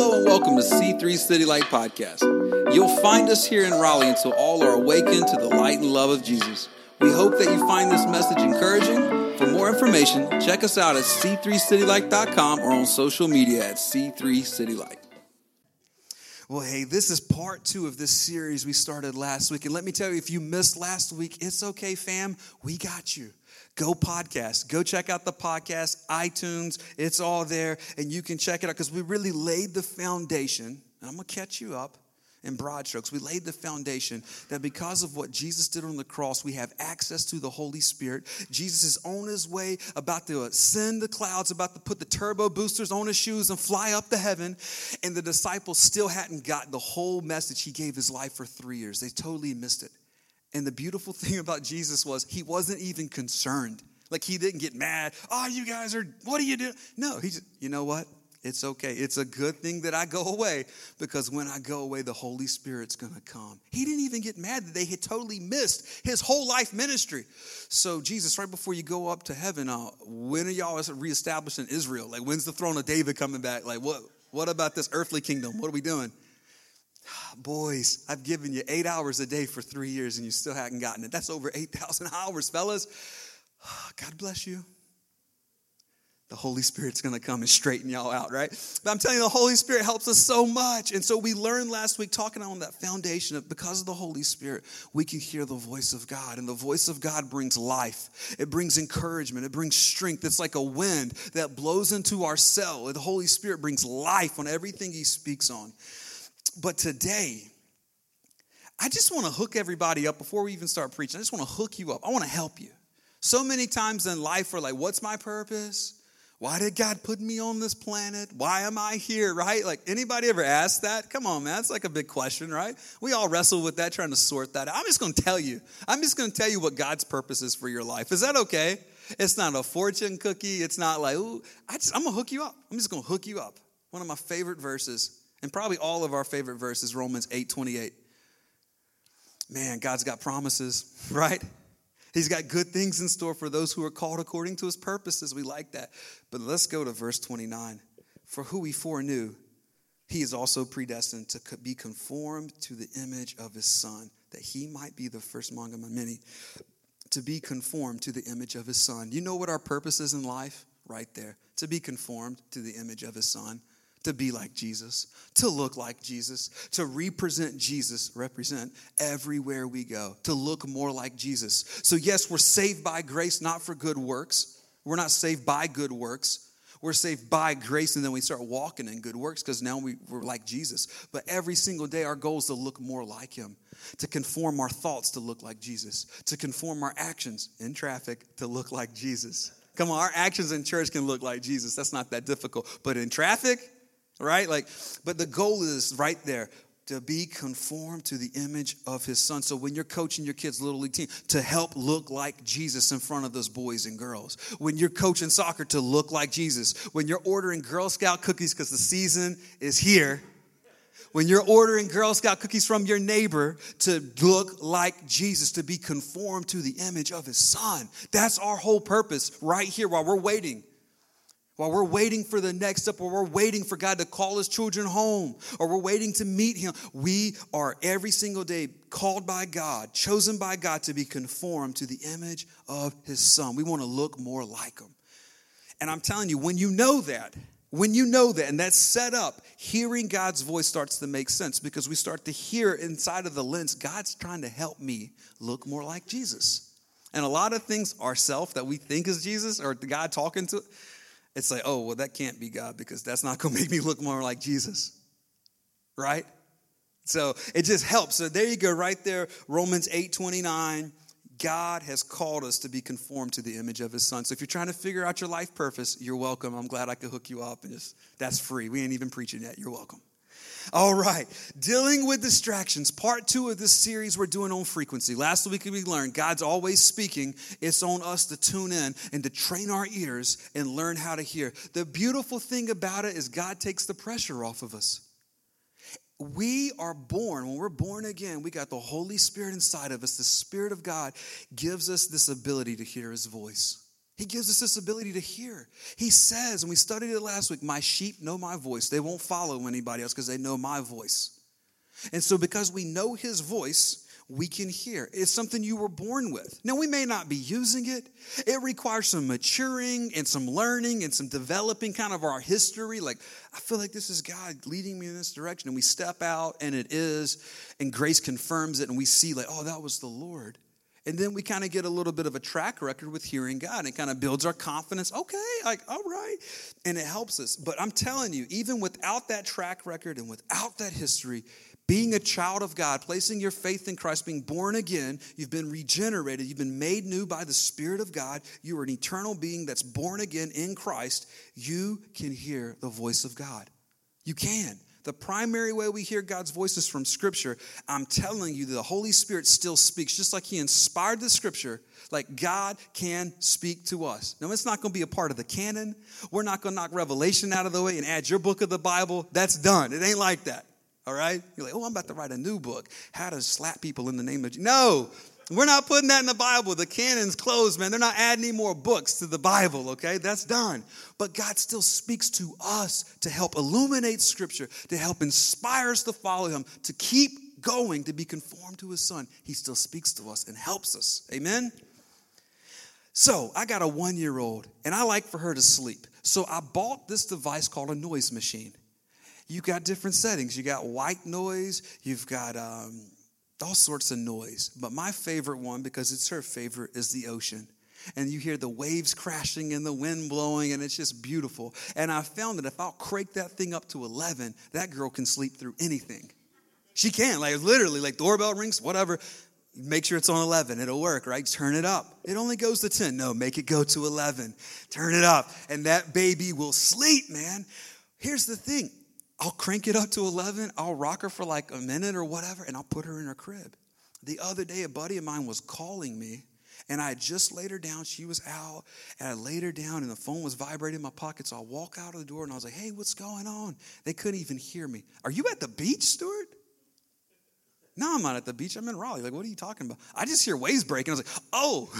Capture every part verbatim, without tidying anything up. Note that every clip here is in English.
Hello and welcome to C three City Light Podcast. You'll find us here in Raleigh until all are awakened to the light and love of Jesus. We hope that you find this message encouraging. For more information, check us out at c three city light dot com or on social media at c three city light. Well, hey, this is part two of this series we started last week. And let me tell you, if you missed last week, it's okay, fam. We got you. Go podcast. Go check out the podcast, iTunes. It's all there, and you can check it out because we really laid the foundation. And I'm going to catch you up in broad strokes. We laid the foundation that because of what Jesus did on the cross, we have access to the Holy Spirit. Jesus is on his way, about to send the clouds, about to put the turbo boosters on his shoes and fly up to heaven. And the disciples still hadn't gotten the whole message. He gave his life for three years. They totally missed it. And the beautiful thing about Jesus was he wasn't even concerned. Like, he didn't get mad. Oh, you guys are, what are you doing? No, he just, you know what? It's okay. It's a good thing that I go away, because when I go away, the Holy Spirit's going to come. He didn't even get mad that they had totally missed his whole life ministry. So Jesus, right before you go up to heaven, uh, when are y'all reestablishing Israel? Like, when's the throne of David coming back? Like, what, what about this earthly kingdom? What are we doing? Boys, I've given you eight hours a day for three years and you still haven't gotten it. That's over eight thousand hours, fellas. God bless you. The Holy Spirit's going to come and straighten y'all out, right? But I'm telling you, the Holy Spirit helps us so much. And so we learned last week, talking on that foundation, of because of the Holy Spirit, we can hear the voice of God. And the voice of God brings life. It brings encouragement. It brings strength. It's like a wind that blows into our cell. The Holy Spirit brings life on everything he speaks on. But today, I just want to hook everybody up before we even start preaching. I just want to hook you up. I want to help you. So many times in life we're like, what's my purpose? Why did God put me on this planet? Why am I here, right? Like, anybody ever asked that? Come on, man. That's like a big question, right? We all wrestle with that, trying to sort that out. I'm just going to tell you. I'm just going to tell you what God's purpose is for your life. Is that okay? It's not a fortune cookie. It's not like, ooh, I just, I'm going to hook you up. I'm just going to hook you up. One of my favorite verses, and probably all of our favorite verses, Romans eight twenty-eight. Man, God's got promises, right? He's got good things in store for those who are called according to his purposes. We like that. But let's go to verse twenty-nine. For who he foreknew, he is also predestined to be conformed to the image of his son, that he might be the first among many, to be conformed to the image of his son. You know what our purpose is in life? Right there. To be conformed to the image of his son. To be like Jesus, to look like Jesus, to represent Jesus, represent everywhere we go, to look more like Jesus. So yes, we're saved by grace, not for good works. We're not saved by good works. We're saved by grace, and then we start walking in good works because now we, we're like Jesus. But every single day, our goal is to look more like him, to conform our thoughts to look like Jesus, to conform our actions in traffic to look like Jesus. Come on, our actions in church can look like Jesus. That's not that difficult. But in traffic... right? Like, but the goal is right there, to be conformed to the image of his son. So when you're coaching your kids' little league team, to help look like Jesus in front of those boys and girls. When you're coaching soccer, to look like Jesus. When you're ordering Girl Scout cookies because the season is here. When you're ordering Girl Scout cookies from your neighbor, to look like Jesus, to be conformed to the image of his son. That's our whole purpose right here while we're waiting. While we're waiting for the next step, or we're waiting for God to call his children home, or we're waiting to meet him, we are every single day called by God, chosen by God to be conformed to the image of his son. We want to look more like him. And I'm telling you, when you know that, when you know that, and that's set up, hearing God's voice starts to make sense, because we start to hear inside of the lens, God's trying to help me look more like Jesus. And a lot of things, ourself, that we think is Jesus, or the guy talking to it's like, oh, well, that can't be God, because that's not going to make me look more like Jesus, right? So it just helps. So there you go right there, Romans eight twenty-nine. God has called us to be conformed to the image of his son. So if you're trying to figure out your life purpose, you're welcome. I'm glad I could hook you up. And just, that's free. We ain't even preaching yet. You're welcome. All right, dealing with distractions. Part two of this series we're doing on frequency. Last week we learned God's always speaking. It's on us to tune in and to train our ears and learn how to hear. The beautiful thing about it is God takes the pressure off of us. We are born, when we're born again, we got the Holy Spirit inside of us. The Spirit of God gives us this ability to hear his voice. He gives us this ability to hear. He says, and we studied it last week, my sheep know my voice. They won't follow anybody else because they know my voice. And so because we know his voice, we can hear. It's something you were born with. Now, we may not be using it. It requires some maturing and some learning and some developing kind of our history. Like, I feel like this is God leading me in this direction. And we step out, and it is, and grace confirms it, and we see like, oh, that was the Lord. And then we kind of get a little bit of a track record with hearing God. It kind of builds our confidence. Okay, like, all right. And it helps us. But I'm telling you, even without that track record and without that history, being a child of God, placing your faith in Christ, being born again, you've been regenerated, you've been made new by the Spirit of God, you are an eternal being that's born again in Christ, you can hear the voice of God. You can. The primary way we hear God's voice is from Scripture. I'm telling you, the Holy Spirit still speaks, just like he inspired the Scripture, like God can speak to us. Now, it's not going to be a part of the canon. We're not going to knock Revelation out of the way and add your book of the Bible. That's done. It ain't like that. All right? You're like, oh, I'm about to write a new book. How to slap people in the name of Jesus. No, we're not putting that in the Bible. The canon's closed, man. They're not adding any more books to the Bible, okay? That's done. But God still speaks to us to help illuminate Scripture, to help inspire us to follow him, to keep going, to be conformed to his Son. He still speaks to us and helps us. Amen? So I got a one-year-old, and I like for her to sleep. So I bought this device called a noise machine. You got different settings. You got white noise. You've got um, all sorts of noise. But my favorite one, because it's her favorite, is the ocean. And you hear the waves crashing and the wind blowing, and it's just beautiful. And I found that if I'll crank that thing up to eleven, that girl can sleep through anything. She can, like literally, like doorbell rings, whatever. Make sure it's on eleven. It'll work, right? Turn it up. It only goes to ten. No, make it go to eleven. Turn it up. And that baby will sleep, man. Here's the thing. I'll crank it up to eleven, I'll rock her for like a minute or whatever, and I'll put her in her crib. The other day, a buddy of mine was calling me, and I had just laid her down. She was out, and I laid her down, and the phone was vibrating in my pocket, so I walk out of the door, and I was like, hey, what's going on? They couldn't even hear me. Are you at the beach, Stuart? No, I'm not at the beach. I'm in Raleigh. Like, what are you talking about? I just hear waves breaking. I was like, oh.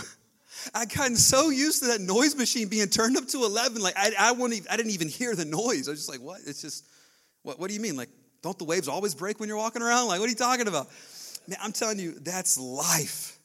I'd gotten so used to that noise machine being turned up to eleven. Like, I, I, wouldn't even, I didn't even hear the noise. I was just like, what? It's just... What, what do you mean? Like, don't the waves always break when you're walking around? Like, what are you talking about? Man, I'm telling you, that's life.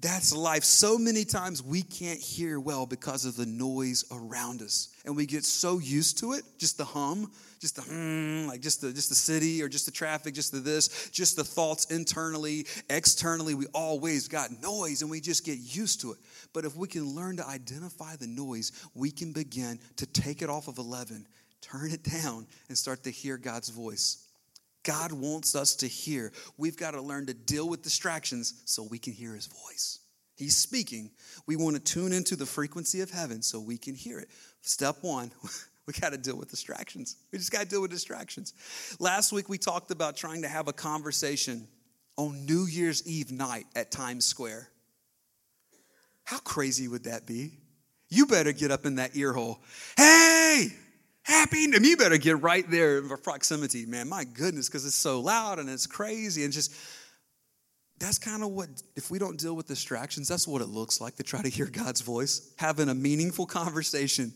That's life. So many times we can't hear well because of the noise around us. And we get so used to it, just the hum, just the hmm, like just the just the city or just the traffic, just the this, just the thoughts internally, externally. We always got noise and we just get used to it. But if we can learn to identify the noise, we can begin to take it off of eleven. Turn it down and start to hear God's voice. God wants us to hear. We've got to learn to deal with distractions so we can hear his voice. He's speaking. We want to tune into the frequency of heaven so we can hear it. Step one, we got to deal with distractions. We just got to deal with distractions. Last week, we talked about trying to have a conversation on New Year's Eve night at Times Square. How crazy would that be? You better get up in that ear hole. Hey! Happy, and you better get right there in proximity, man. My goodness, because it's so loud and it's crazy. And just, that's kind of what, if we don't deal with distractions, that's what it looks like to try to hear God's voice. Having a meaningful conversation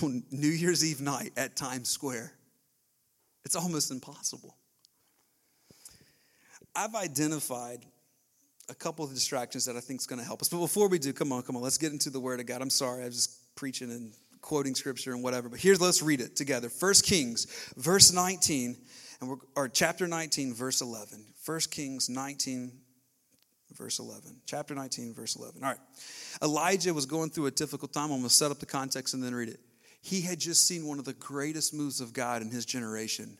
on New Year's Eve night at Times Square. It's almost impossible. I've identified a couple of distractions that I think is going to help us. But before we do, come on, come on, let's get into the Word of God. I'm sorry, I was just preaching and quoting scripture and whatever, but here's, let's read it together. First Kings, verse nineteen, and we're, or chapter nineteen, verse eleven. First Kings nineteen, verse eleven. Chapter nineteen, verse eleven. All right. Elijah was going through a difficult time. I'm going to set up the context and then read it. He had just seen one of the greatest moves of God in his generation.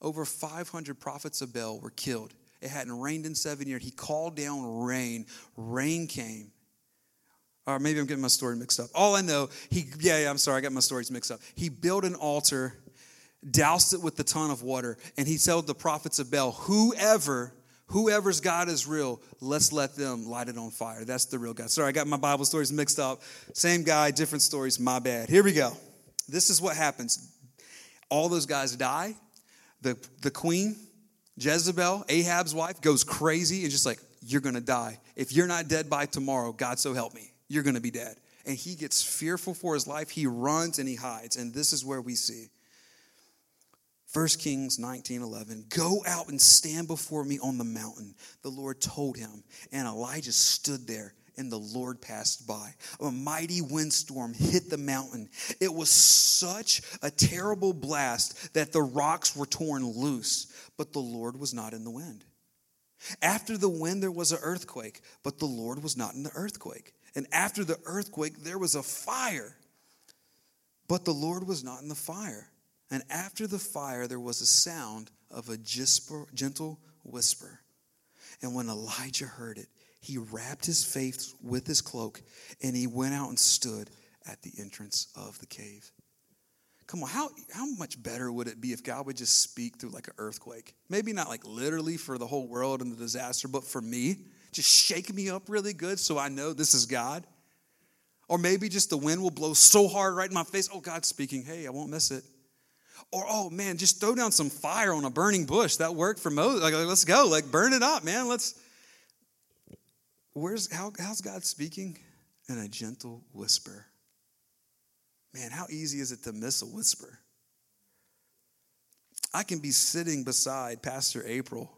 Over five hundred prophets of Baal were killed. It hadn't rained in seven years. He called down rain. Rain came. Or maybe I'm getting my story mixed up. All I know, he, yeah, yeah, I'm sorry, I got my stories mixed up. He built an altar, doused it with a ton of water, and he told the prophets of Baal, whoever, whoever's God is real, let's let them light it on fire. That's the real God. Sorry, I got my Bible stories mixed up. Same guy, different stories, my bad. Here we go. This is what happens. All those guys die. The, the queen, Jezebel, Ahab's wife, goes crazy and just like, you're going to die. If you're not dead by tomorrow, God so help me. You're going to be dead. and he gets fearful for his life. He runs and he hides. And this is where we see First Kings nineteen eleven, go out and stand before me on the mountain, the Lord told him. And Elijah stood there, and the Lord passed by. A mighty windstorm hit the mountain. It was such a terrible blast that the rocks were torn loose, but the Lord was not in the wind. After the wind, there was an earthquake, but the Lord was not in the earthquake. And after the earthquake, there was a fire, but the Lord was not in the fire. And after the fire, there was a sound of a gentle whisper. And when Elijah heard it, he wrapped his face with his cloak, and he went out and stood at the entrance of the cave. Come on, how, how much better would it be if God would just speak through like an earthquake? Maybe not like literally for the whole world and the disaster, but for me, just shake me up really good so I know this is God. Or maybe just the wind will blow so hard right in my face, oh, God's speaking, hey, I won't miss it. Or, oh, man, just throw down some fire on a burning bush. That worked for Moses. Like, like let's go. Like, burn it up, man. Let's. Where's how, how's God speaking? In a gentle whisper. Man, how easy is it to miss a whisper? I can be sitting beside Pastor April,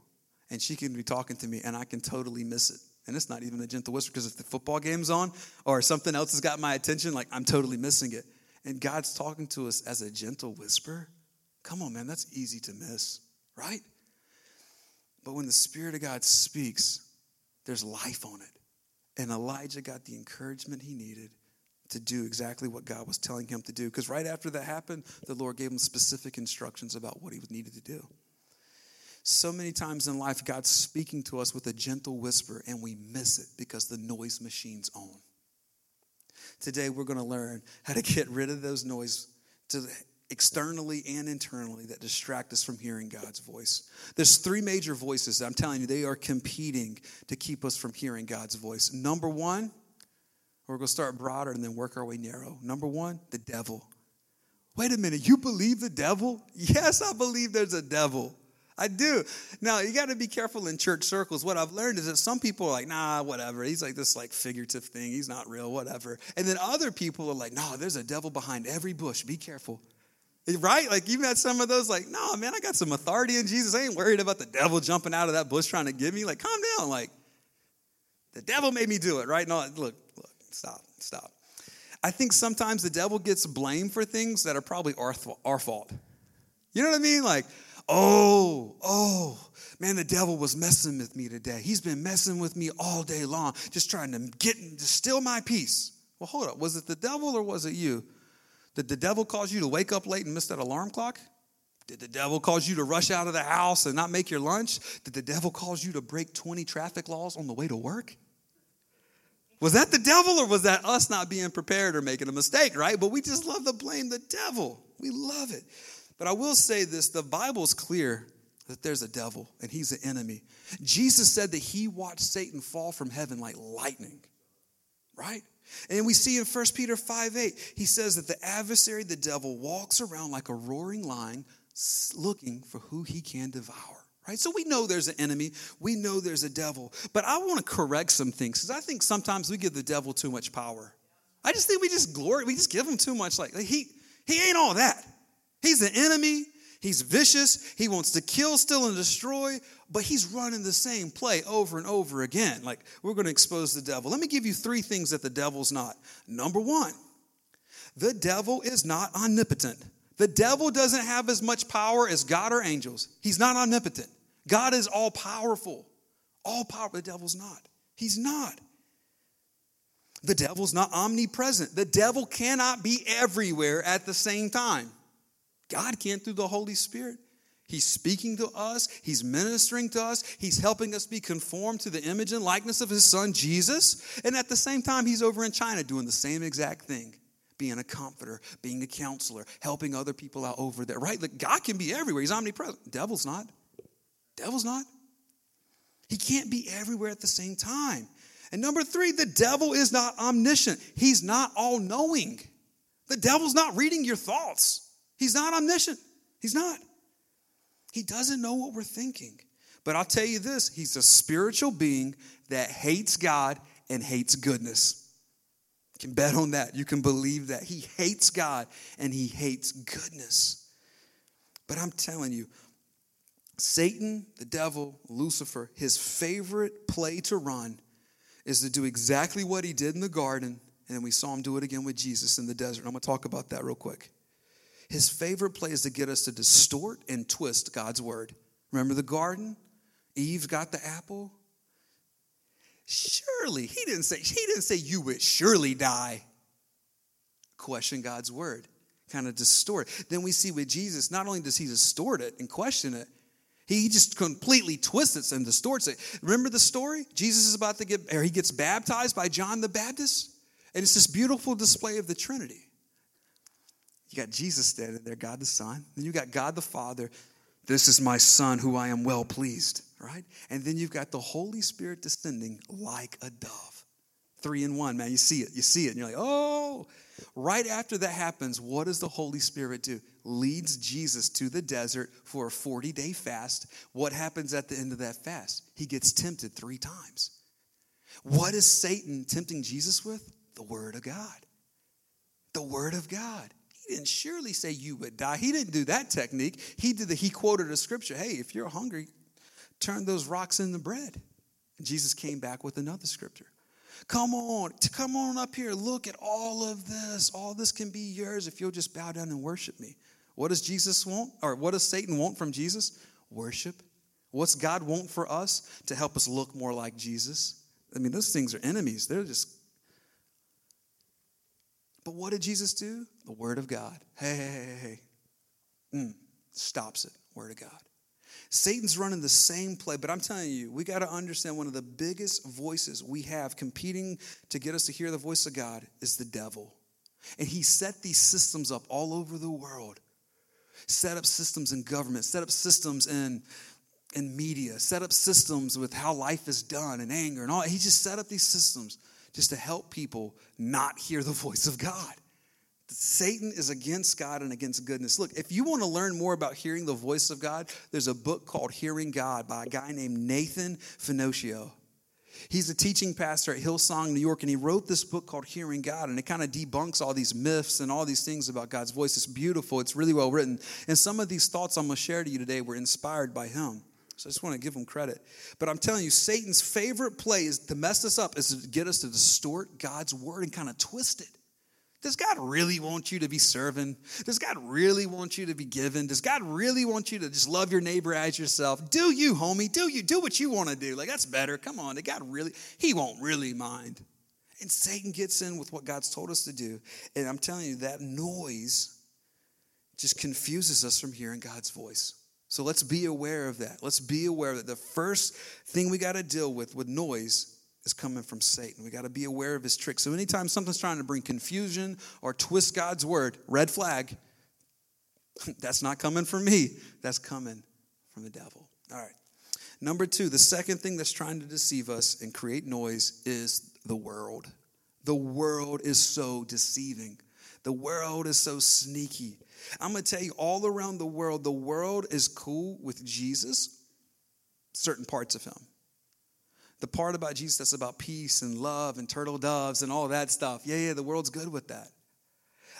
and she can be talking to me, and I can totally miss it. And it's not even a gentle whisper, because if the football game's on or something else has got my attention, like, I'm totally missing it. And God's talking to us as a gentle whisper. Come on, man, that's easy to miss, right? But when the Spirit of God speaks, there's life on it. And Elijah got the encouragement he needed to do exactly what God was telling him to do. Because right after that happened, the Lord gave him specific instructions about what he needed to do. So many times in life, God's speaking to us with a gentle whisper, and we miss it because the noise machine's on. Today, we're going to learn how to get rid of those noises externally and internally that distract us from hearing God's voice. There's three major voices. I'm telling you, they are competing to keep us from hearing God's voice. Number one, we're going to start broader and then work our way narrow. Number one, the devil. Wait a minute, you believe the devil? Yes, I believe there's a devil. I do. Now, you got to be careful in church circles. What I've learned is that some people are like, nah, whatever. He's like this like figurative thing. He's not real, whatever. And then other people are like, no, nah, there's a devil behind every bush. Be careful. Right? Like you've had some of those like, no, nah, man, I got some authority in Jesus. I ain't worried about the devil jumping out of that bush trying to get me. Like, calm down. Like, the devil made me do it, right? No, look, look, stop, stop. I think sometimes the devil gets blamed for things that are probably our, th- our fault. You know what I mean? Like, Oh, oh, man, the devil was messing with me today. He's been messing with me all day long, just trying to get to steal my peace. Well, hold up. Was it the devil or was it you? Did the devil cause you to wake up late and miss that alarm clock? Did the devil cause you to rush out of the house and not make your lunch? Did the devil cause you to break twenty traffic laws on the way to work? Was that the devil or was that us not being prepared or making a mistake, right? But we just love to blame the devil. We love it. But I will say this, the Bible's clear that there's a devil and he's an enemy. Jesus said that he watched Satan fall from heaven like lightning, right? And we see in First Peter five eight, he says that the adversary, the devil, walks around like a roaring lion looking for who he can devour, right? So we know there's an enemy. We know there's a devil. But I want to correct some things because I think sometimes we give the devil too much power. I just think we just glory. We just give him too much. Like, like he, he ain't all that. He's an enemy. He's vicious. He wants to kill, steal, and destroy, but he's running the same play over and over again. Like, we're going to expose the devil. Let me give you three things that the devil's not. Number one, the devil is not omnipotent. The devil doesn't have as much power as God or angels. He's not omnipotent. God is all-powerful. All-powerful. The devil's not. He's not. The devil's not omnipresent. The devil cannot be everywhere at the same time. God can through the Holy Spirit. He's speaking to us. He's ministering to us. He's helping us be conformed to the image and likeness of his son, Jesus. And at the same time, he's over in China doing the same exact thing, being a comforter, being a counselor, helping other people out over there, right? Like God can be everywhere. He's omnipresent. Devil's not. Devil's not. He can't be everywhere at the same time. And number three, the devil is not omniscient. He's not all-knowing. The devil's not reading your thoughts. He's not omniscient. He's not. He doesn't know what we're thinking. But I'll tell you this, he's a spiritual being that hates God and hates goodness. You can bet on that. You can believe that. He hates God and he hates goodness. But I'm telling you, Satan, the devil, Lucifer, his favorite play to run is to do exactly what he did in the garden. And then we saw him do it again with Jesus in the desert. I'm going to talk about that real quick. His favorite play is to get us to distort and twist God's word. Remember the garden? Eve got the apple. Surely, he didn't say, he didn't say you would surely die. Question God's word. Kind of distort. Then we see with Jesus, not only does he distort it and question it, he just completely twists it and distorts it. Remember the story? Jesus is about to get, or he gets baptized by John the Baptist. And it's this beautiful display of the Trinity. You got Jesus standing there, God the Son. Then you got God the Father. This is my Son who I am well pleased, right? And then you've got the Holy Spirit descending like a dove. Three in one, man. You see it. You see it. And you're like, oh. Right after that happens, what does the Holy Spirit do? Leads Jesus to the desert for a forty-day fast. What happens at the end of that fast? He gets tempted three times. What is Satan tempting Jesus with? The Word of God. The Word of God. He didn't surely say you would die. He didn't do that technique. He did the, he quoted a scripture. Hey, if you're hungry, turn those rocks into bread. And Jesus came back with another scripture. Come on, come on up here. Look at all of this. All this can be yours if you'll just bow down and worship me. What does Jesus want? Or what does Satan want from Jesus? Worship. What's God want for us? To help us look more like Jesus. I mean, those things are enemies. They're just. But what did Jesus do? The Word of God. Hey, hey, hey, hey. Mm, stops it. Word of God. Satan's running the same play, but I'm telling you, we got to understand one of the biggest voices we have competing to get us to hear the voice of God is the devil. And he set these systems up all over the world. Set up systems in government, set up systems in, in media, set up systems with how life is done and anger and all. He just set up these systems just to help people not hear the voice of God. Satan is against God and against goodness. Look, if you want to learn more about hearing the voice of God, there's a book called Hearing God by a guy named Nathan Finocchio. He's a teaching pastor at Hillsong, New York, and he wrote this book called Hearing God, and it kind of debunks all these myths and all these things about God's voice. It's beautiful. It's really well written. And some of these thoughts I'm going to share to you today were inspired by him. So I just want to give him credit. But I'm telling you, Satan's favorite play is to mess us up, is to get us to distort God's word and kind of twist it. Does God really want you to be serving? Does God really want you to be giving? Does God really want you to just love your neighbor as yourself? Do you, homie? Do you? Do what you want to do. Like, that's better. Come on. Did God really? He won't really mind. And Satan gets in with what God's told us to do. And I'm telling you, that noise just confuses us from hearing God's voice. So let's be aware of that. Let's be aware that the first thing we got to deal with with noise is coming from Satan. We got to be aware of his tricks. So anytime something's trying to bring confusion or twist God's word, red flag, that's not coming from me. That's coming from the devil. All right. Number two, the second thing that's trying to deceive us and create noise is the world. The world is so deceiving. The world is so sneaky. I'm going to tell you, all around the world, the world is cool with Jesus, certain parts of him. The part about Jesus that's about peace and love and turtle doves and all that stuff. Yeah, yeah, the world's good with that.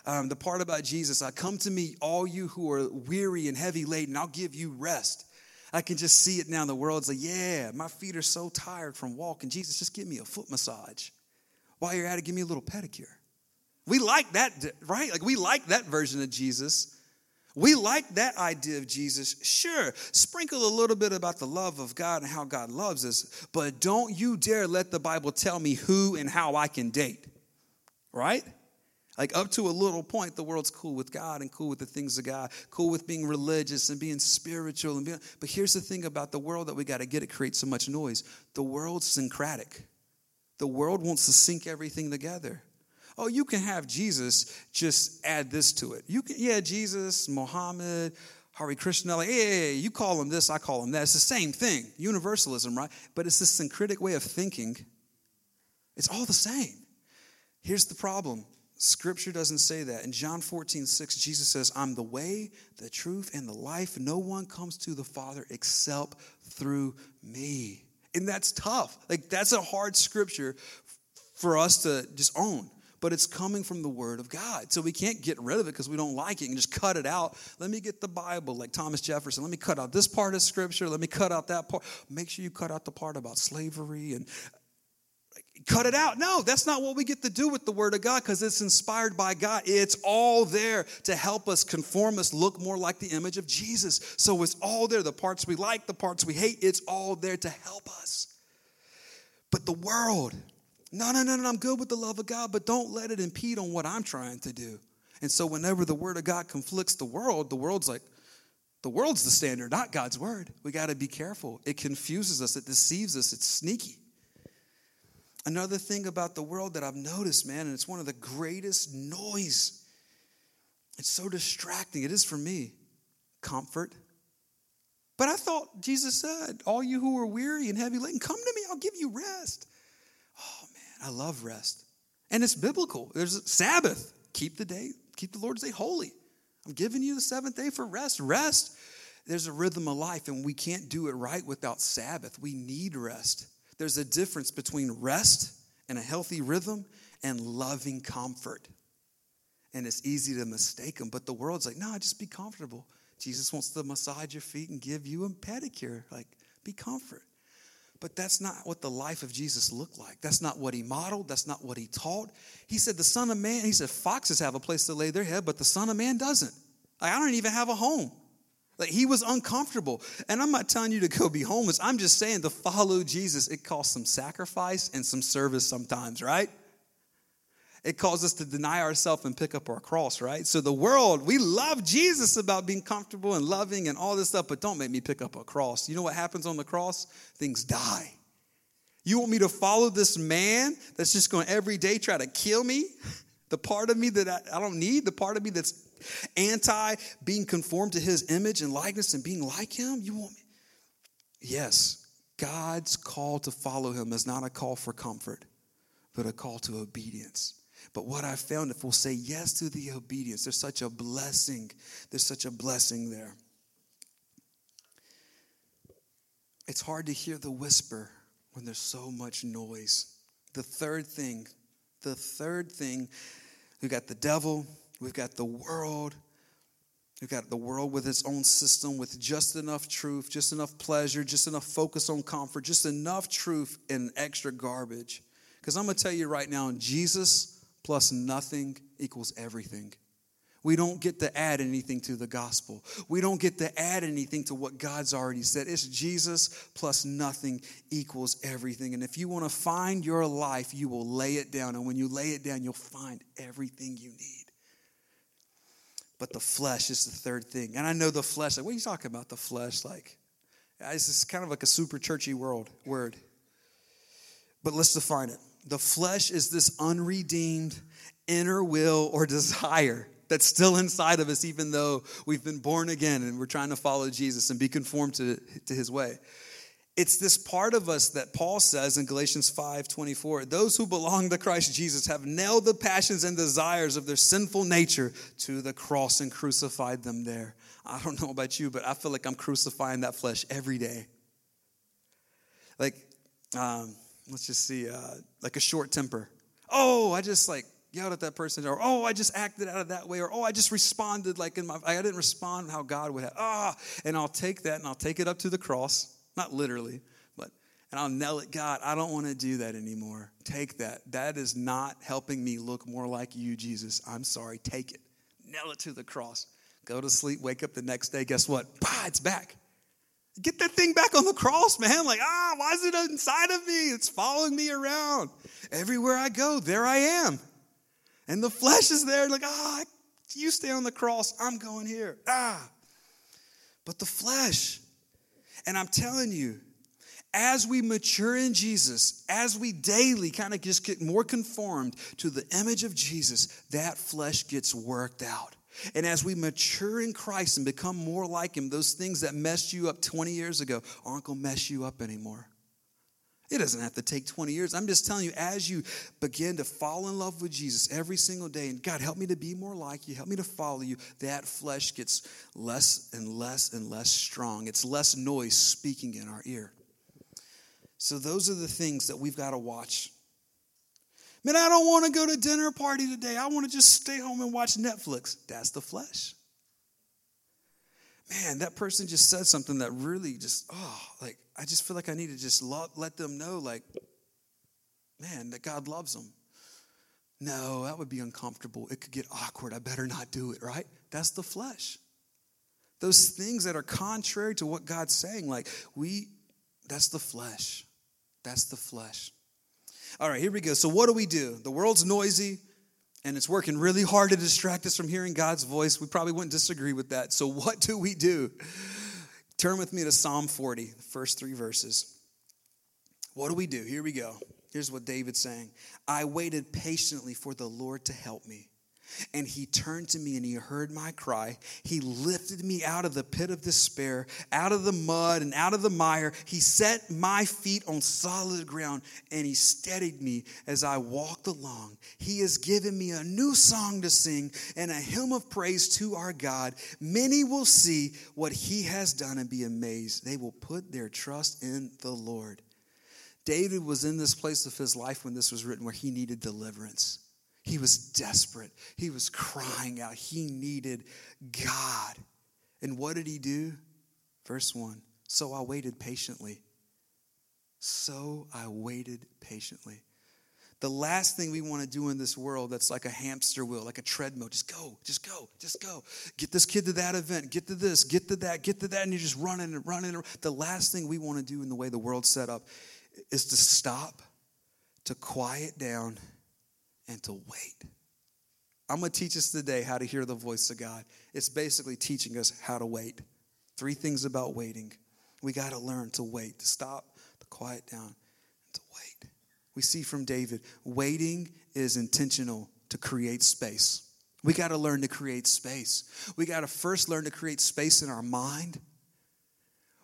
Um, the part about Jesus, I come to me, all you who are weary and heavy laden, I'll give you rest. I can just see it now. The world's like, yeah, my feet are so tired from walking. Jesus, just give me a foot massage. While you're at it, give me a little pedicure. We like that, right? Like, we like that version of Jesus. We like that idea of Jesus. Sure, sprinkle a little bit about the love of God and how God loves us, but don't you dare let the Bible tell me who and how I can date, right? Like, up to a little point, the world's cool with God and cool with the things of God, cool with being religious and being spiritual. And being, but here's the thing about the world that we got to get, it creates so much noise. The world's syncretic. The world wants to sync everything together. Oh, you can have Jesus, just add this to it. You can, yeah, Jesus, Muhammad, Hare Krishna, like, hey, you call him this, I call him that. It's the same thing, universalism, right? But it's this syncretic way of thinking. It's all the same. Here's the problem. Scripture doesn't say that. In John fourteen six, Jesus says, I'm the way, the truth, and the life. No one comes to the Father except through me. And that's tough. Like, that's a hard scripture for us to just own. but it's coming from the Word of God. So we can't get rid of it because we don't like it and just cut it out. Let me get the Bible, like Thomas Jefferson. Let me cut out this part of Scripture. Let me cut out that part. Make sure you cut out the part about slavery and cut it out. No, that's not what we get to do with the Word of God because it's inspired by God. It's all there to help us, conform us, look more like the image of Jesus. So it's all there. The parts we like, the parts we hate, it's all there to help us. But the world, no, no, no, no, I'm good with the love of God, but don't let it impede on what I'm trying to do. And so whenever the Word of God conflicts the world, the world's like, the world's the standard, not God's Word. We got to be careful. It confuses us. It deceives us. It's sneaky. Another thing about the world that I've noticed, man, and it's one of the greatest noise. It's so distracting. It is for me. Comfort. But I thought Jesus said, all you who are weary and heavy laden, come to me, I'll give you rest. Oh, man, I love rest. And it's biblical. There's a Sabbath. Keep the day. Keep the Lord's day holy. I'm giving you the seventh day for rest. Rest. There's a rhythm of life, and we can't do it right without Sabbath. We need rest. There's a difference between rest and a healthy rhythm and loving comfort. And it's easy to mistake them, but the world's like, no, just be comfortable. Jesus wants to massage your feet and give you a pedicure. Like, be comfort. But that's not what the life of Jesus looked like. That's not what he modeled. That's not what he taught. He said, the Son of Man, he said, foxes have a place to lay their head, but the Son of Man doesn't. Like, I don't even have a home. Like, he was uncomfortable. And I'm not telling you to go be homeless. I'm just saying to follow Jesus, it costs some sacrifice and some service sometimes, right? It calls us to deny ourselves and pick up our cross, right? So the world, we love Jesus about being comfortable and loving and all this stuff, but don't make me pick up a cross. You know what happens on the cross? Things die. You want me to follow this man that's just going to every day try to kill me? The part of me that I, I don't need, the part of me that's anti being conformed to his image and likeness and being like him? You want me? Yes, God's call to follow him is not a call for comfort, but a call to obedience. But what I found, if we'll say yes to the obedience, there's such a blessing. There's such a blessing there. It's hard to hear the whisper when there's so much noise. The third thing, the third thing, we got the devil, we've got the world. We've got the world with its own system, with just enough truth, just enough pleasure, just enough focus on comfort, just enough truth and extra garbage. Because I'm going to tell you right now, Jesus plus nothing equals everything. We don't get to add anything to the gospel. We don't get to add anything to what God's already said. It's Jesus plus nothing equals everything. And if you want to find your life, you will lay it down. And when you lay it down, you'll find everything you need. But the flesh is the third thing. And I know the flesh, like, what are you talking about, the flesh? Like, it's just kind of like a super churchy world word. But let's define it. The flesh is this unredeemed inner will or desire that's still inside of us, even though we've been born again and we're trying to follow Jesus and be conformed to, to his way. It's this part of us that Paul says in Galatians five twenty-four, those who belong to Christ Jesus have nailed the passions and desires of their sinful nature to the cross and crucified them there. I don't know about you, but I feel like I'm crucifying that flesh every day. Like, um, let's just see, uh, like a short temper. Oh, I just like yelled at that person. Or, oh, I just acted out of that way. Or, oh, I just responded like in my, I didn't respond how God would have. Ah, and I'll take that and I'll take it up to the cross. Not literally, but, and I'll nail it. God, I don't want to do that anymore. Take that. That is not helping me look more like you, Jesus. I'm sorry. Take it. Nail it to the cross. Go to sleep. Wake up the next day. Guess what? Bah, it's back. Get that thing back on the cross, man. Like, ah, why is it inside of me? It's following me around. Everywhere I go, there I am. And the flesh is there. Like, ah, you stay on the cross. I'm going here. Ah. But the flesh... And I'm telling you, as we mature in Jesus, as we daily kind of just get more conformed to the image of Jesus, that flesh gets worked out. And as we mature in Christ and become more like him, those things that messed you up twenty years ago aren't going to mess you up anymore. It doesn't have to take twenty years. I'm just telling you, as you begin to fall in love with Jesus every single day, and God, help me to be more like you, help me to follow you, that flesh gets less and less and less strong. It's less noise speaking in our ear. So those are the things that we've got to watch. Man, I don't want to go to dinner party today. I want to just stay home and watch Netflix. That's the flesh. Man, that person just said something that really just, oh, like, I just feel like I need to just love, let them know, like, man, that God loves them. No, that would be uncomfortable. It could get awkward. I better not do it, right? That's the flesh. Those things that are contrary to what God's saying, like, we, that's the flesh. That's the flesh. All right, here we go. So what do we do? The world's noisy, and it's working really hard to distract us from hearing God's voice. We probably wouldn't disagree with that. So what do we do? Turn with me to Psalm forty, the first three verses. What do we do? Here we go. Here's what David's saying. I waited patiently for the Lord to help me. And he turned to me and he heard my cry. He lifted me out of the pit of despair, out of the mud and out of the mire. He set my feet on solid ground and he steadied me as I walked along. He has given me a new song to sing and a hymn of praise to our God. Many will see what he has done and be amazed. They will put their trust in the Lord. David was in this place of his life when this was written where he needed deliverance. He was desperate. He was crying out. He needed God. And what did he do? Verse one, so I waited patiently. So I waited patiently. The last thing we want to do in this world that's like a hamster wheel, like a treadmill, just go, just go, just go. Get this kid to that event, get to this, get to that, get to that, and you're just running and running. And the last thing we want to do in the way the world's set up is to stop, to quiet down, and to wait. I'm going to teach us today how to hear the voice of God. It's basically teaching us how to wait. Three things about waiting. We got to learn to wait, to stop, to quiet down, and to wait. We see from David, waiting is intentional to create space. We got to learn to create space. We got to first learn to create space in our mind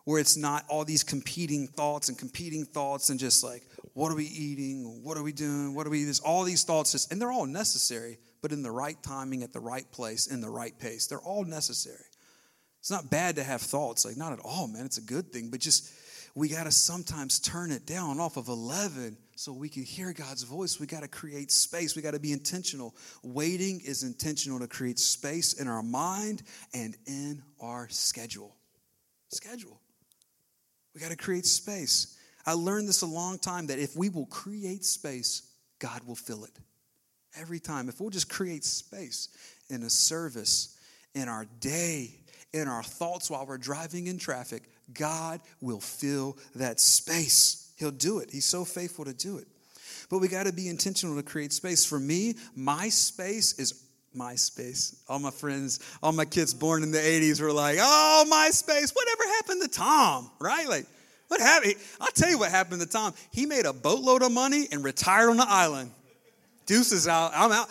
where it's not all these competing thoughts and competing thoughts and just like, what are we eating? What are we doing? What are we, this, all these thoughts, just, and they're all necessary, but in the right timing, at the right place, in the right pace. They're all necessary. It's not bad to have thoughts, like not at all, man. It's a good thing, but just, we got to sometimes turn it down off of eleven so we can hear God's voice. We got to create space. We got to be intentional. Waiting is intentional to create space in our mind and in our schedule. Schedule. We got to create space. I learned this a long time that if we will create space, God will fill it. Every time. If we'll just create space in a service, in our day, in our thoughts while we're driving in traffic, God will fill that space. He'll do it. He's so faithful to do it. But we got to be intentional to create space. For me, my space is MySpace. All my friends, all my kids born in the eighties were like, oh, MySpace, whatever happened to Tom, right? Like, what happened? I'll tell you what happened to Tom. He made a boatload of money and retired on the island. Deuces out. I'm out.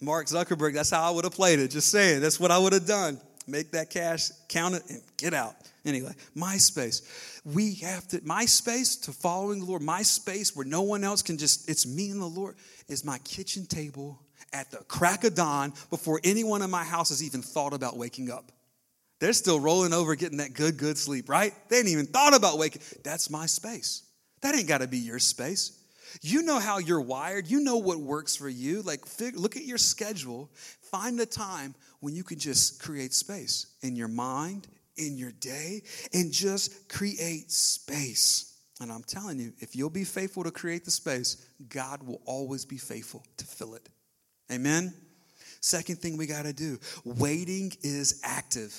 Mark Zuckerberg, that's how I would have played it. Just saying. That's what I would have done. Make that cash, count it, and get out. Anyway, MySpace. We have to, MySpace to following the Lord, MySpace where no one else can just, it's me and the Lord, is my kitchen table at the crack of dawn before anyone in my house has even thought about waking up. They're still rolling over getting that good, good sleep, right? They ain't even thought about waking. That's my space. That ain't got to be your space. You know how you're wired. You know what works for you. Like, fig- look at your schedule. Find a time when you can just create space in your mind, in your day, and just create space. And I'm telling you, if you'll be faithful to create the space, God will always be faithful to fill it. Amen? Second thing we got to do, waiting is active.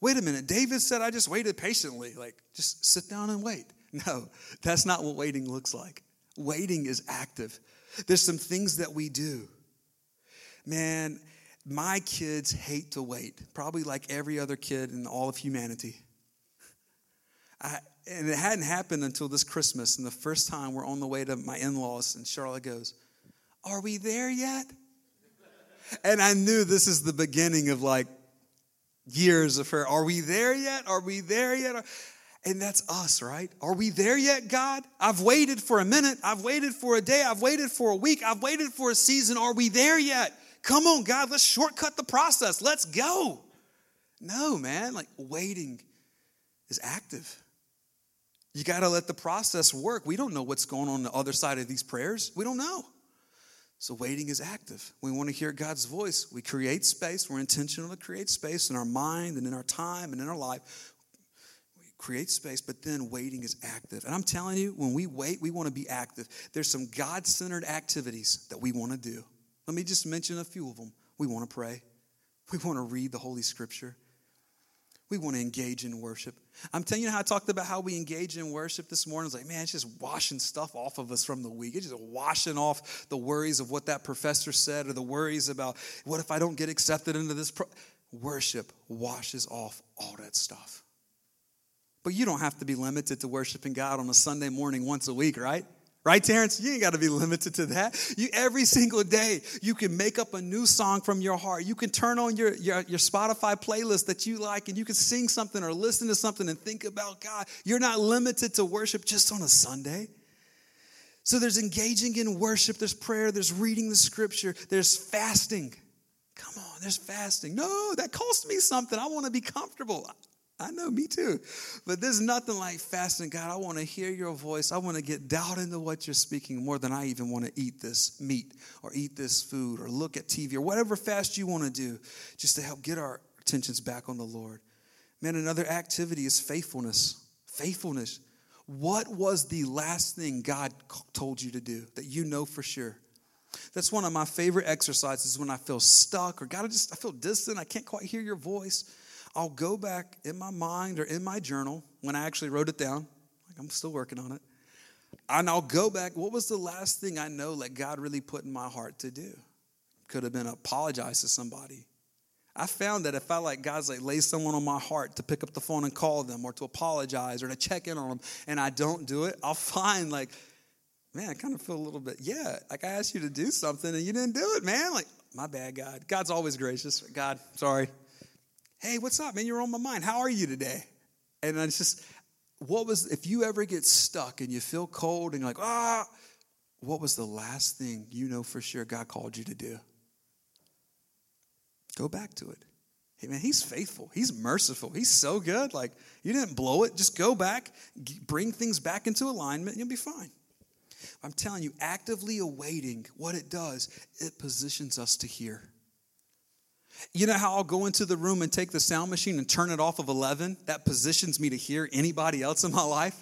Wait a minute. David said, I just waited patiently. Like, just sit down and wait. No, that's not what waiting looks like. Waiting is active. There's some things that we do. Man, my kids hate to wait, probably like every other kid in all of humanity. I, and it hadn't happened until this Christmas, and the first time we're on the way to my in-laws, and Charlotte goes, are we there yet? And I knew this is the beginning of like years of her. Are we there yet? Are we there yet? And that's us, right? Are we there yet, God? I've waited for a minute. I've waited for a day. I've waited for a week. I've waited for a season. Are we there yet? Come on, God. Let's shortcut the process. Let's go. No, man. Like waiting is active. You got to let the process work. We don't know what's going on the other side of these prayers. We don't know. So waiting is active. We want to hear God's voice. We create space. We're intentional to create space in our mind and in our time and in our life. We create space, but then waiting is active. And I'm telling you, when we wait, we want to be active. There's some God-centered activities that we want to do. Let me just mention a few of them. We want to pray. We want to read the Holy Scripture. We want to engage in worship. I'm telling you how I talked about how we engage in worship this morning. It's like, man, it's just washing stuff off of us from the week. It's just washing off the worries of what that professor said or the worries about what if I don't get accepted into this. Pro-? Worship washes off all that stuff. But you don't have to be limited to worshiping God on a Sunday morning once a week, right? Right, Terrence? You ain't got to be limited to that. You, every single day, you can make up a new song from your heart. You can turn on your, your, your Spotify playlist that you like, and you can sing something or listen to something and think about God. You're not limited to worship just on a Sunday. So there's engaging in worship. There's prayer. There's reading the Scripture. There's fasting. Come on, there's fasting. No, that cost me something. I want to be comfortable. I know, me too. But there's nothing like fasting. God, I want to hear your voice. I want to get down into what you're speaking more than I even want to eat this meat or eat this food or look at T V or whatever fast you want to do just to help get our attentions back on the Lord. Man, another activity is faithfulness. Faithfulness. What was the last thing God told you to do that you know for sure? That's one of my favorite exercises when I feel stuck or God, I just I feel distant. I can't quite hear your voice. I'll go back in my mind or in my journal when I actually wrote it down. Like I'm still working on it. And I'll go back. What was the last thing I know like God really put in my heart to do? Could have been apologize to somebody. I found that if I like God's like lay someone on my heart to pick up the phone and call them or to apologize or to check in on them and I don't do it, I'll find like, man, I kind of feel a little bit, yeah, like I asked you to do something and you didn't do it, man. Like, my bad, God. God's always gracious. God, sorry. Hey, what's up, man? You're on my mind. How are you today? And it's just, what was, if you ever get stuck and you feel cold and you're like, ah, what was the last thing you know for sure God called you to do? Go back to it. Hey, man, he's faithful. He's merciful. He's so good. Like, you didn't blow it. Just go back, bring things back into alignment, and you'll be fine. I'm telling you, actively awaiting what it does, it positions us to hear. You know how I'll go into the room and take the sound machine and turn it off of eleven? That positions me to hear anybody else in my life.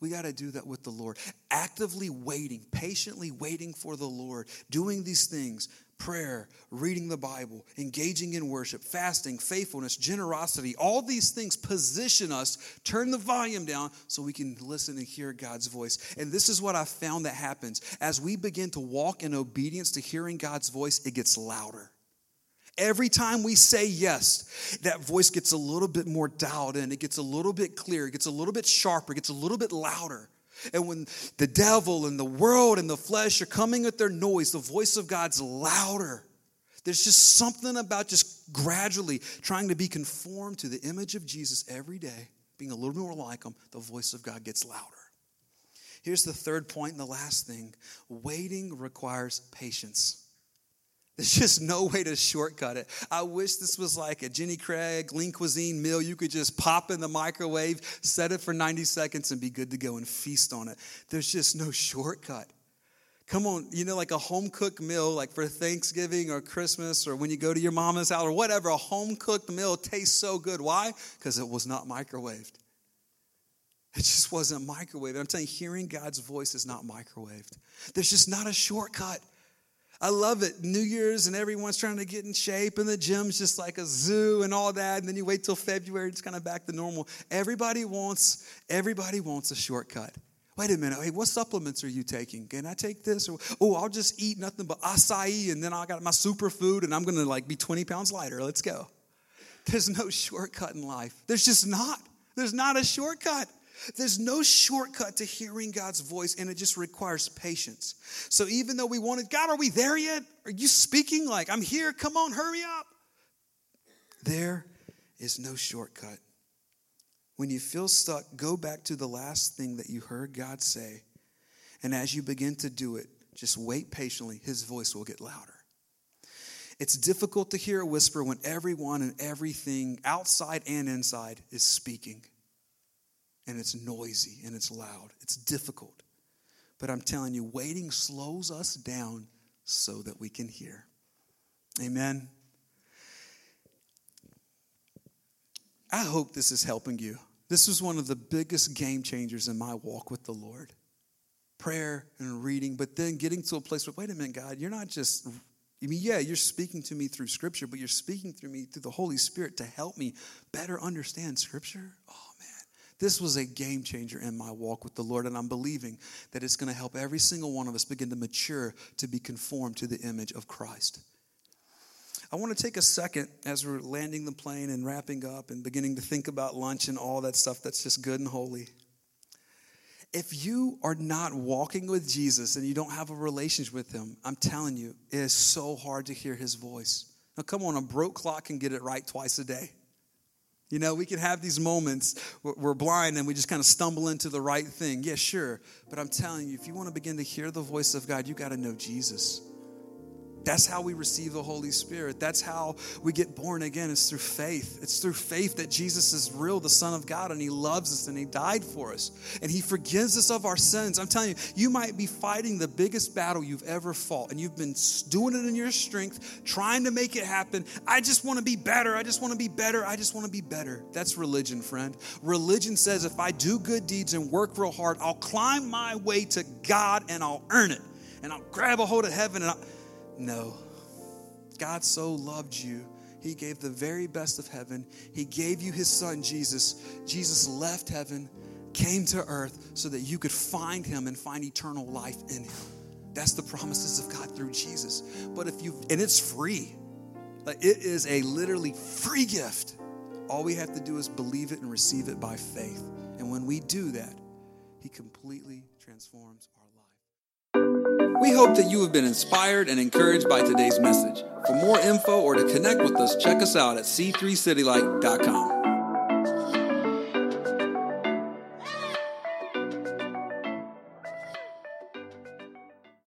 We got to do that with the Lord. Actively waiting, patiently waiting for the Lord, doing these things, prayer, reading the Bible, engaging in worship, fasting, faithfulness, generosity. All these things position us, turn the volume down so we can listen and hear God's voice. And this is what I found that happens. As we begin to walk in obedience to hearing God's voice, it gets louder. Every time we say yes, that voice gets a little bit more dialed in. It gets a little bit clearer. It gets a little bit sharper. It gets a little bit louder. And when the devil and the world and the flesh are coming with their noise, the voice of God's louder. There's just something about just gradually trying to be conformed to the image of Jesus every day, being a little bit more like him, the voice of God gets louder. Here's the third point and the last thing. Waiting requires patience. There's just no way to shortcut it. I wish this was like a Jenny Craig, Lean Cuisine meal. You could just pop in the microwave, set it for ninety seconds, and be good to go and feast on it. There's just no shortcut. Come on, you know, like a home-cooked meal, like for Thanksgiving or Christmas or when you go to your mama's house or whatever, a home-cooked meal tastes so good. Why? Because it was not microwaved. It just wasn't microwaved. I'm telling you, hearing God's voice is not microwaved. There's just not a shortcut. I love it. New Year's and everyone's trying to get in shape and the gym's just like a zoo and all that. And then you wait till February, it's kind of back to normal. Everybody wants, everybody wants a shortcut. Wait a minute. Hey, what supplements are you taking? Can I take this? Or, oh, I'll just eat nothing but acai and then I got my superfood and I'm going to like be twenty pounds lighter. Let's go. There's no shortcut in life. There's just not. There's not a shortcut. There's no shortcut to hearing God's voice, and it just requires patience. So even though we wanted, God, are we there yet? Are you speaking? Like, I'm here. Come on, hurry up. There is no shortcut. When you feel stuck, go back to the last thing that you heard God say. And as you begin to do it, just wait patiently. His voice will get louder. It's difficult to hear a whisper when everyone and everything outside and inside is speaking. and it's noisy, and it's loud. It's difficult. But I'm telling you, waiting slows us down so that we can hear. Amen. I hope this is helping you. This is one of the biggest game changers in my walk with the Lord. Prayer and reading, but then getting to a place where, wait a minute, God, you're not just, I mean, yeah, you're speaking to me through Scripture, but you're speaking through me through the Holy Spirit to help me better understand Scripture. Oh, man. This was a game changer in my walk with the Lord, and I'm believing that it's going to help every single one of us begin to mature to be conformed to the image of Christ. I want to take a second as we're landing the plane and wrapping up and beginning to think about lunch and all that stuff that's just good and holy. If you are not walking with Jesus and you don't have a relationship with him, I'm telling you, it is so hard to hear his voice. Now, come on, a broke clock can get it right twice a day. You know, we can have these moments where we're blind and we just kind of stumble into the right thing. Yeah, sure. But I'm telling you, if you want to begin to hear the voice of God, you got to know Jesus. That's how we receive the Holy Spirit. That's how we get born again. It's through faith. It's through faith that Jesus is real, the Son of God, and he loves us, and he died for us, and he forgives us of our sins. I'm telling you, you might be fighting the biggest battle you've ever fought, and you've been doing it in your strength, trying to make it happen. I just want to be better. I just want to be better. I just want to be better. That's religion, friend. Religion says if I do good deeds and work real hard, I'll climb my way to God, and I'll earn it, and I'll grab a hold of heaven, and I'll... No. God so loved you. He gave the very best of heaven. He gave you his son, Jesus. Jesus left heaven, came to earth so that you could find him and find eternal life in him. That's the promises of God through Jesus. But if you, and it's free. Like it is a literally free gift. All we have to do is believe it and receive it by faith. And when we do that, he completely transforms our life. We hope that you have been inspired and encouraged by today's message. For more info or to connect with us, check us out at C three city light dot com.